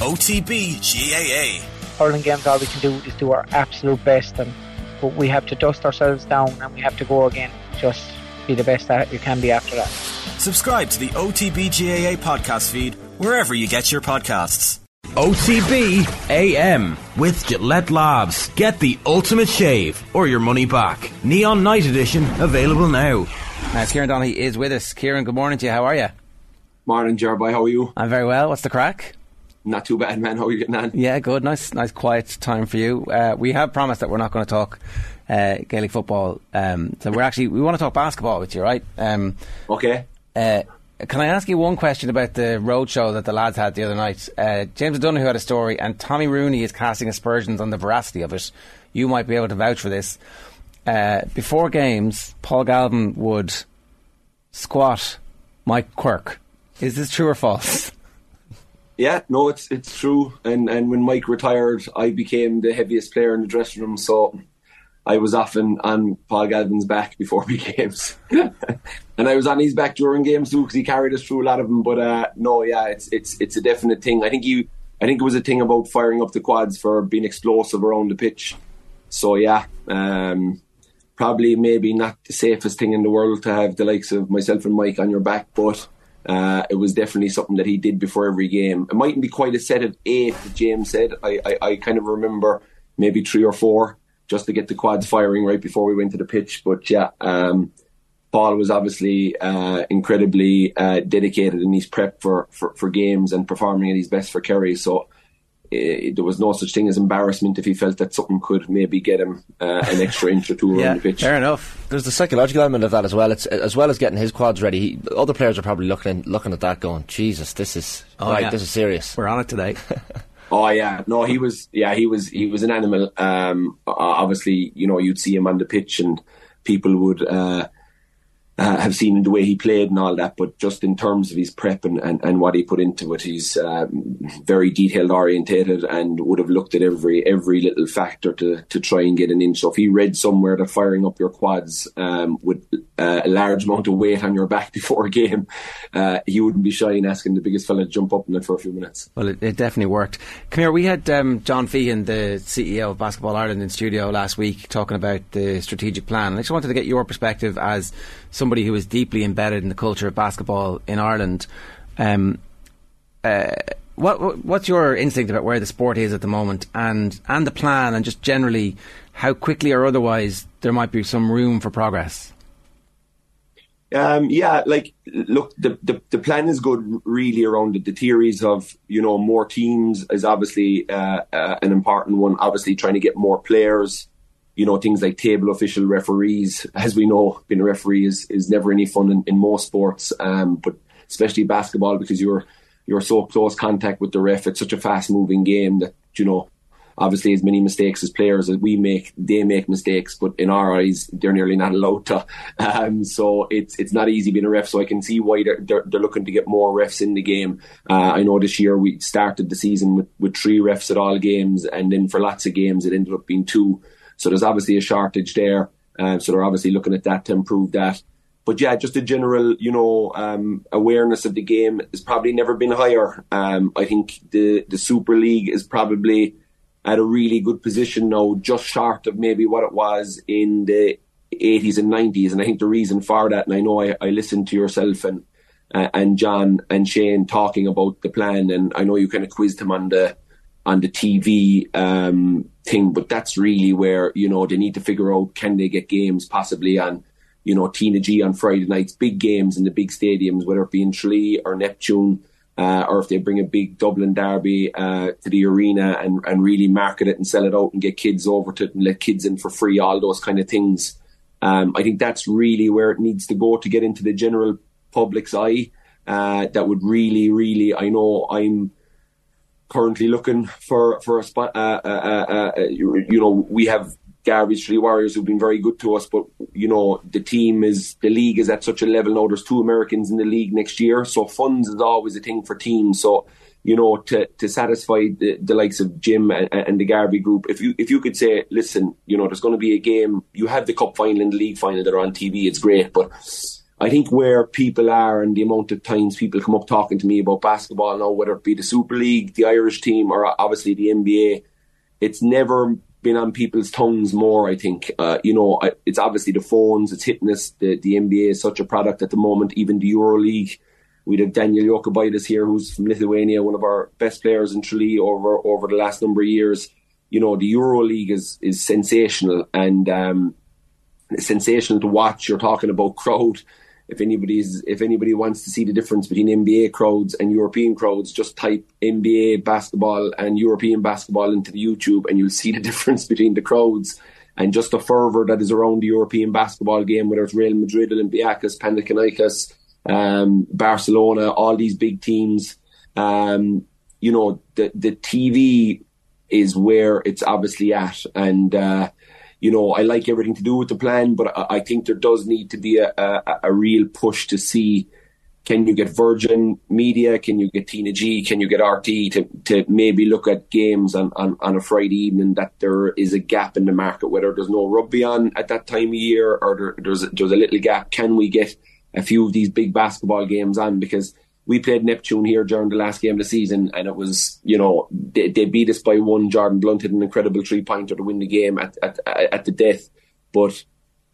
O-T-B-G-A-A. Hurling game, all we can do is do our absolute best, but we have to dust ourselves down and we have to go again. Just be the best that you can be after that. Subscribe to the O-T-B-G-A-A podcast feed wherever you get your podcasts. O-T-B-A-M with Gillette Labs. Get the ultimate shave or your money back. Neon Night Edition available now. Kieran Donaghy is with us. Kieran, good morning to you. How are you? Morning, Jerby. How are you? I'm very well. What's the crack? Not too bad, man. How are you getting on? Yeah, good. Nice quiet time for you. We have promised that we're not going to talk Gaelic football. So we want to talk basketball with you, right? Okay. Can I ask you one question about the roadshow that the lads had the other night? James O'Donoghue had a story, and Tommy Rooney is casting aspersions on the veracity of it. You might be able to vouch for this. Before games, Paul Galvin would squat Mike Quirk. Is this true or false? Yeah, no, it's true. And when Mike retired, I became the heaviest player in the dressing room, so I was often on Paul Galvin's back before big games. And I was on his back during games too, because he carried us through a lot of them. But it's a definite thing. I think it was a thing about firing up the quads for being explosive around the pitch. So yeah, probably maybe not the safest thing in the world to have the likes of myself and Mike on your back, but it was definitely something that he did before every game. It mightn't be quite a set of 8 that James said. I kind of remember maybe 3 or 4. Just to get the quads firing right before we went to the pitch. But yeah, Paul was obviously incredibly dedicated in his prep for games and performing at his best for Kerry. So there was no such thing as embarrassment if he felt that something could maybe get him an extra inch or two on the pitch. Fair enough. There's the psychological element of that as well. It's as well as getting his quads ready. Other players are probably looking at that, going, "Jesus, this is serious. We're on it today." Oh yeah, no, he was an animal. Obviously, you know, you'd see him on the pitch, and people would have seen the way he played and all that. But just in terms of his prep and what he put into it, he's very detailed orientated and would have looked at every little factor to try and get an inch. So if he read somewhere that firing up your quads with a large amount of weight on your back before a game, he wouldn't be shy in asking the biggest fella to jump up in it for a few minutes. Well, it definitely worked. Come here, we had John Feehan, the CEO of Basketball Ireland, in studio last week talking about the strategic plan. I just wanted to get your perspective as somebody who is deeply embedded in the culture of basketball in Ireland. What's your instinct about where the sport is at the moment and the plan, and just generally how quickly or otherwise there might be some room for progress? Look, the plan is good really around the theories of, you know, more teams is obviously an important one. Obviously trying to get more players, you know, things like table official, referees. As we know, being a referee is never any fun in most sports, but especially basketball, because you're so close contact with the ref. It's such a fast moving game that, you know, obviously as many mistakes as players as we make, they make mistakes, but in our eyes they're nearly not allowed to. So it's not easy being a ref, so I can see why they're looking to get more refs in the game. I know this year we started the season with 3 refs at all games, and then for lots of games it ended up being 2, so there's obviously a shortage there, so they're obviously looking at that to improve that. But yeah, just a general, you know, awareness of the game has probably never been higher. I think the Super League is probably at a really good position now, just short of maybe what it was in the 80s and 90s. And I think the reason for that, and I know I listened to yourself and John and Shane talking about the plan, and I know you kind of quizzed him on the TV thing, but that's really where, you know, they need to figure out, can they get games possibly on, you know, TG4 on Friday nights, big games in the big stadiums, whether it be in Tralee or Neptune, or if they bring a big Dublin derby to the arena and really market it and sell it out and get kids over to it and let kids in for free, all those kind of things. I think that's really where it needs to go to get into the general public's eye. That would really, really, I know I'm currently looking for a spot. You know, we have Garvey Street Warriors who've been very good to us, but you know, the league is at such a level now. There's 2 Americans in the league next year, so funds is always a thing for teams. So, you know, to satisfy the likes of Jim and the Garvey group, if you could say, listen, you know, there's going to be a game. You have the cup final and the league final that are on TV. It's great, but I think where people are and the amount of times people come up talking to me about basketball now, whether it be the Super League, the Irish team, or obviously the NBA, it's never been on people's tongues more, I think. It's obviously the phones, it's hitting us. The NBA is such a product at the moment, even the EuroLeague. We'd have Daniel Jokobaitis here, who's from Lithuania, one of our best players in Tralee over the last number of years. You know, the EuroLeague is sensational and it's sensational to watch. You're talking about crowd. If anybody wants to see the difference between NBA crowds and European crowds, just type NBA basketball and European basketball into the YouTube and you'll see the difference between the crowds and just the fervour that is around the European basketball game, whether it's Real Madrid, Olympiacos, Panathinaikos, Barcelona, all these big teams. The TV is where it's obviously at. And, I like everything to do with the plan, but I think there does need to be a real push to see, can you get Virgin Media? Can you get Tina G? Can you get RTÉ to maybe look at games on a Friday evening that there is a gap in the market, whether there's no rugby on at that time of year or there's a little gap. Can we get a few of these big basketball games on? Because we played Neptune here during the last game of the season and it was, they beat us by one. Jordan Blunt hit an incredible three-pointer to win the game at the death. But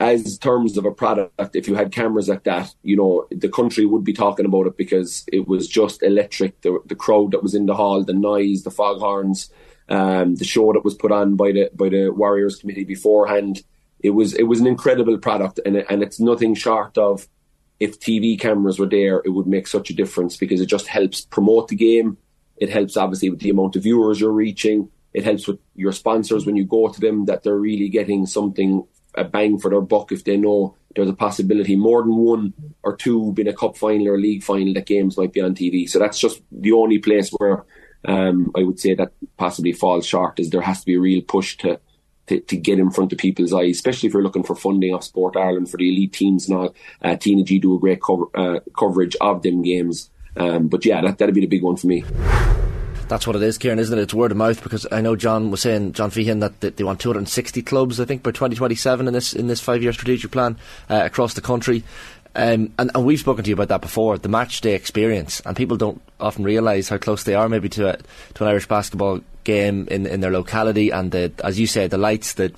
as terms of a product, if you had cameras like that, the country would be talking about it because it was just electric. The crowd that was in the hall, the noise, the foghorns, the show that was put on by the Warriors Committee beforehand. It was an incredible product and it's nothing short of, if TV cameras were there, it would make such a difference because it just helps promote the game. It helps, obviously, with the amount of viewers you're reaching. It helps with your sponsors when you go to them, that they're really getting something, a bang for their buck, if they know there's a possibility, more than one or two, being a cup final or a league final, that games might be on TV. So that's just the only place where I would say that possibly falls short, is there has to be a real push to get in front of people's eyes, especially if you're looking for funding off Sport Ireland for the elite teams and all. Tina G do a great coverage of them games. But yeah, that'd be the big one for me. That's what it is, Kieran, isn't it? It's word of mouth, because I know John Feehan, that they want 260 clubs, I think, by 2027 in this 5-year strategic plan across the country. And we've spoken to you about that before, the match day experience, and people don't often realise how close they are maybe to an Irish basketball game in their locality, and as you say, the lights, the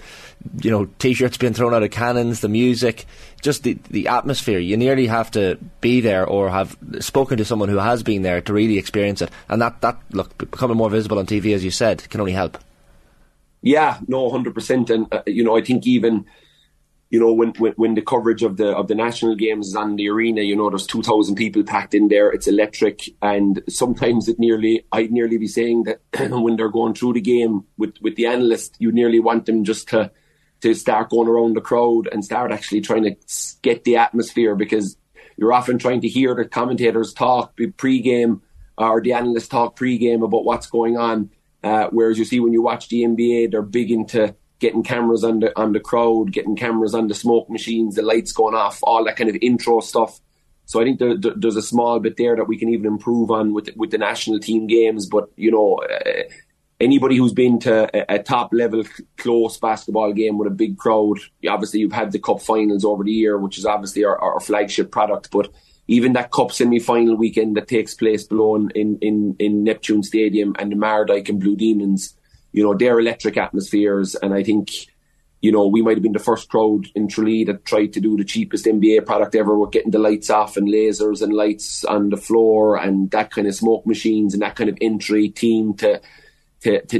t-shirts being thrown out of cannons, the music, just the atmosphere. You nearly have to be there or have spoken to someone who has been there to really experience it, and that look, becoming more visible on TV, as you said, can only help. Yeah, no, 100%, and I think even. When the coverage of the national games is on the arena, there's 2,000 people packed in there. It's electric, and sometimes I'd nearly be saying that when they're going through the game with the analyst, you nearly want them just to start going around the crowd and start actually trying to get the atmosphere, because you're often trying to hear the commentators talk pre-game or the analysts talk pre-game about what's going on. Whereas you see when you watch the NBA, they're big into getting cameras on the crowd, getting cameras on the smoke machines, the lights going off, all that kind of intro stuff. So I think there's a small bit there that we can even improve on with the national team games. But, anybody who's been to a top-level close basketball game with a big crowd, obviously you've had the cup finals over the year, which is obviously our flagship product, but even that cup semi-final weekend that takes place below in Neptune Stadium and the Mardike and Blue Demons, they're electric atmospheres. And I think, we might have been the first crowd in Tralee that tried to do the cheapest NBA product ever with getting the lights off and lasers and lights on the floor and that kind of smoke machines and that kind of entry team to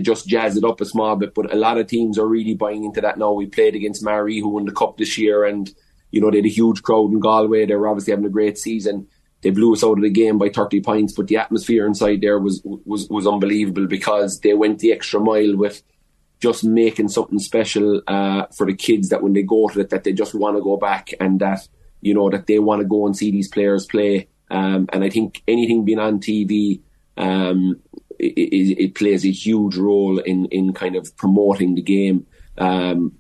just jazz it up a small bit. But a lot of teams are really buying into that now. We played against Marie, who won the cup this year, and, they had a huge crowd in Galway. They were obviously having a great season. They blew us out of the game by 30 points, but the atmosphere inside there was unbelievable, because they went the extra mile with just making something special for the kids, that when they go to it, that they just want to go back, and that, that they want to go and see these players play. And I think anything being on TV, it plays a huge role in kind of promoting the game and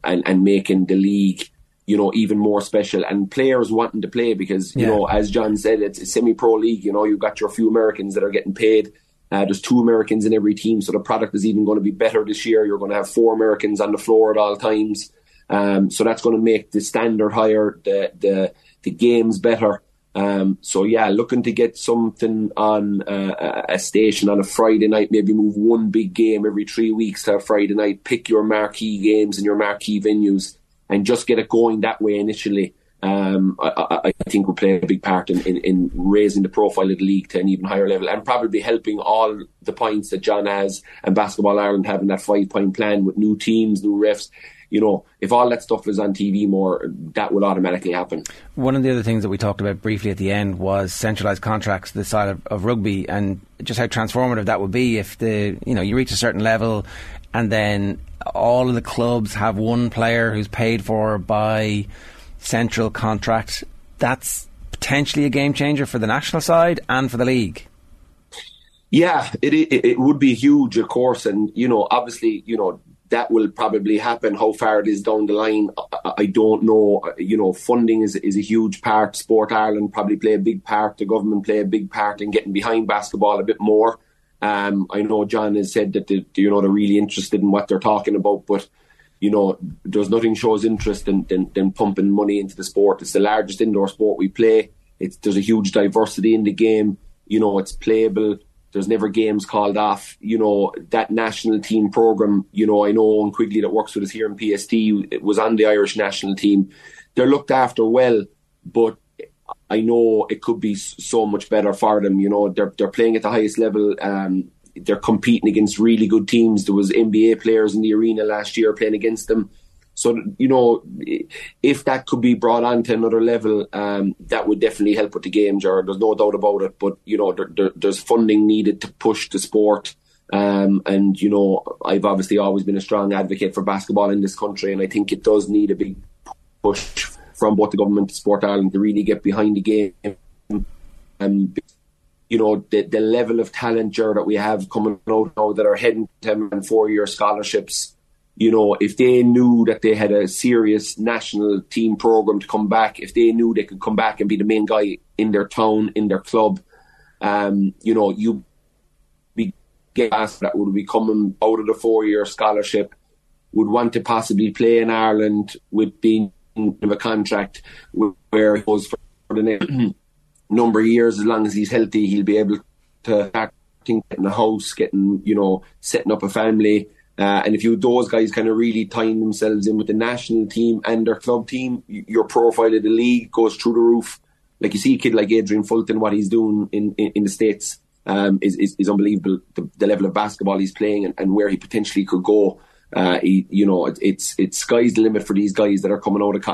making the league even more special, and players wanting to play, because, as John said, it's a semi-pro league. You've got your few Americans that are getting paid. There's 2 Americans in every team, so the product is even going to be better this year. You're going to have 4 Americans on the floor at all times. So that's going to make the standard higher, the games better. So yeah, looking to get something on a station on a Friday night, maybe move one big game every 3 weeks to a Friday night, pick your marquee games and your marquee venues and just get it going that way initially. I think will play a big part in raising the profile of the league to an even higher level and probably helping all the points that John has and Basketball Ireland having that 5-point plan with new teams, new refs. You know, if all that stuff is on TV more, that will automatically happen. One of the other things that we talked about briefly at the end was centralised contracts, the side of rugby, and just how transformative that would be if the, you know, you reach a certain level and then all of the clubs have one player who's paid for by central contract. That's potentially a game changer for the national side and for the league. Yeah, it would be huge, of course, and you know, obviously, you know, that will probably happen. How far it is down the line, I don't know. You know, funding is a huge part. Sport Ireland probably play a big part. The government play a big part in getting behind basketball a bit more. I know John has said that they're really interested in what they're talking about, but you know, there's nothing shows interest than pumping money into the sport. It's the largest indoor sport we play. There's a huge diversity in the game. You know, it's playable. There's never games called off. You know, that national team program, you know, I know Owen Quigley that works with us here in PST, it was on the Irish national team. They're looked after well, but I know it could be so much better for them. You know, they're playing at the highest level. They're competing against really good teams. There was NBA players in the arena last year playing against them. So, you know, if that could be brought on to another level, that would definitely help with the game, Jared. There's no doubt about it. But, you know, there's funding needed to push the sport. And, you know, I've obviously always been a strong advocate for basketball in this country. And I think it does need a big push from both the government and Sport Ireland to really get behind the game. You know, the level of talent, Jared, that we have coming out now that are heading to 4-year scholarships. You know, if they knew that they had a serious national team program to come back, if they knew they could come back and be the main guy in their town, in their club, you know, you'd be getting that would be coming out of the 4-year scholarship, would want to possibly play in Ireland with being of a contract where he goes for the next number of years. As long as he's healthy, he'll be able to start getting a house, getting, you know, setting up a family. And if those guys kind of really tying themselves in with the national team and their club team, your profile of the league goes through the roof. Like you see a kid like Adrian Fulton, what he's doing in the States is unbelievable. The level of basketball he's playing and where he potentially could go. You know, it's sky's the limit for these guys that are coming out of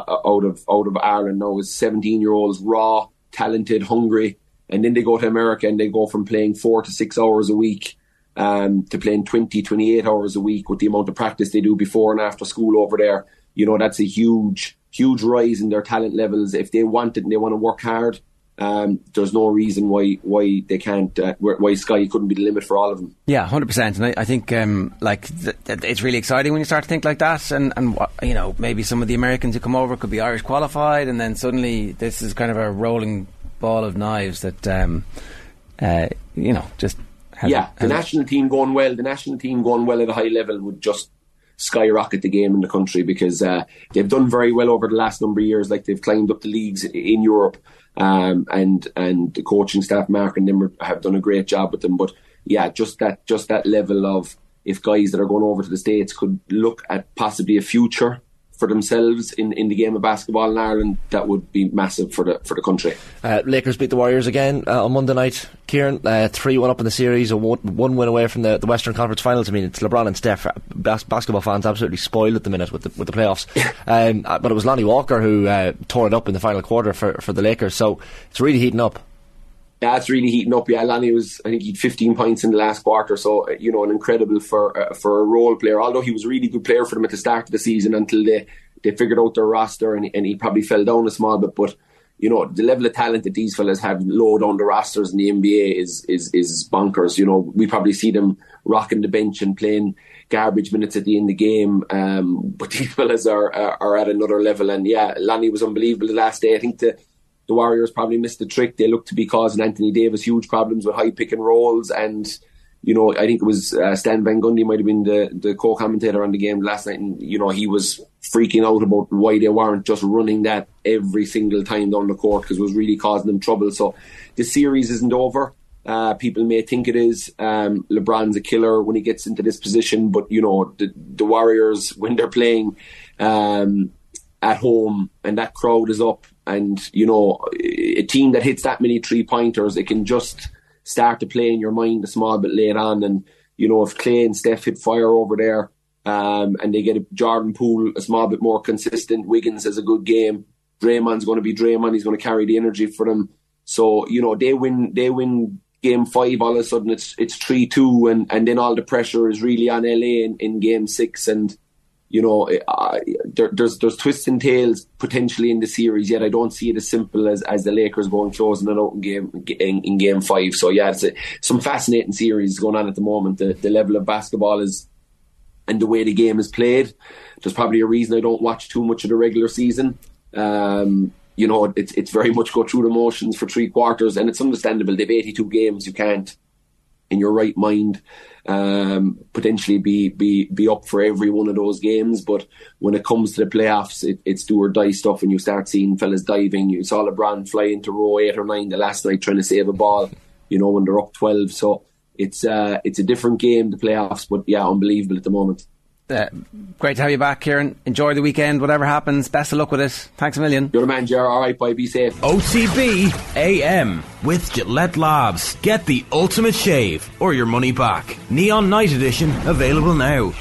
Ireland now as 17-year-olds, raw, talented, hungry. And then they go to America and they go from playing 4 to 6 hours a week to playing 28 hours a week with the amount of practice they do before and after school over there. You know, that's a huge, huge rise in their talent levels. If they want it and they want to work hard, there's no reason why they can't, why Sky couldn't be the limit for all of them. Yeah, 100%. And I think it's really exciting when you start to think like that. And you know, maybe some of the Americans who come over could be Irish qualified, and then suddenly this is kind of a rolling ball of knives that, you know, just... The national team going well at a high level would just skyrocket the game in the country because they've done very well over the last number of years. Like, they've climbed up the leagues in Europe, and the coaching staff, Mark and them, have done a great job with them. But yeah, just that level of, if guys that are going over to the States could look at possibly a future for themselves in the game of basketball in Ireland, that would be massive for the country. Lakers beat the Warriors again on Monday night. Kieran, 3-1 up in the series, one win away from the Western Conference Finals. I mean, it's LeBron and Steph. Basketball fans absolutely spoiled at the minute with the playoffs. But it was Lonnie Walker who tore it up in the final quarter for the Lakers. So it's really heating up. Yeah, it's really heating up. Yeah, Lonnie was, I think he had 15 points in the last quarter. So, you know, an incredible for a role player. Although he was a really good player for them at the start of the season until they figured out their roster and he probably fell down a small bit. But, you know, the level of talent that these fellas have low down the rosters in the NBA is bonkers. You know, we probably see them rocking the bench and playing garbage minutes at the end of the game. But these fellas are at another level. And yeah, Lonnie was unbelievable the last day. I think the Warriors probably missed the trick. They looked to be causing Anthony Davis huge problems with high pick and rolls. And, you know, I think it was Stan Van Gundy might have been the co-commentator on the game last night. And, you know, he was freaking out about why they weren't just running that every single time down the court, because it was really causing them trouble. So the series isn't over. People may think it is. LeBron's a killer when he gets into this position, but you know, the Warriors, when they're playing at home and that crowd is up, and you know, a team that hits that many three-pointers, it can just start to play in your mind a small bit later on. And you know, if Clay and Steph hit fire over there, and they get a Jordan Poole a small bit more consistent, Wiggins has a good game, Draymond's going to be Draymond, he's going to carry the energy for them. So you know, they win game 5, all of a sudden it's 3-2, and then all the pressure is really on LA in game 6. And you know, there's twists and tails potentially in the series, yet I don't see it as simple as the Lakers going closing it out in game 5. So yeah, it's some fascinating series going on at the moment. The level of basketball is, and the way the game is played, there's probably a reason I don't watch too much of the regular season. You know, it's very much go through the motions for 3 quarters, and it's understandable. They've 82 games. You can't, in your right mind, potentially be up for every one of those games. But when it comes to the playoffs, it's do or die stuff, and you start seeing fellas diving. You saw LeBron fly into row 8 or 9 the last night trying to save a ball, you know, when they're up 12. So it's a different game, the playoffs, but yeah, unbelievable at the moment. Great to have you back, Kieran. Enjoy the weekend, whatever happens. Best of luck with it. Thanks a million. You're the man, Ger. Alright, bye, be safe. O-T-B-A-M with Gillette Labs. Get the ultimate shave or your money back. Neon Night Edition available now.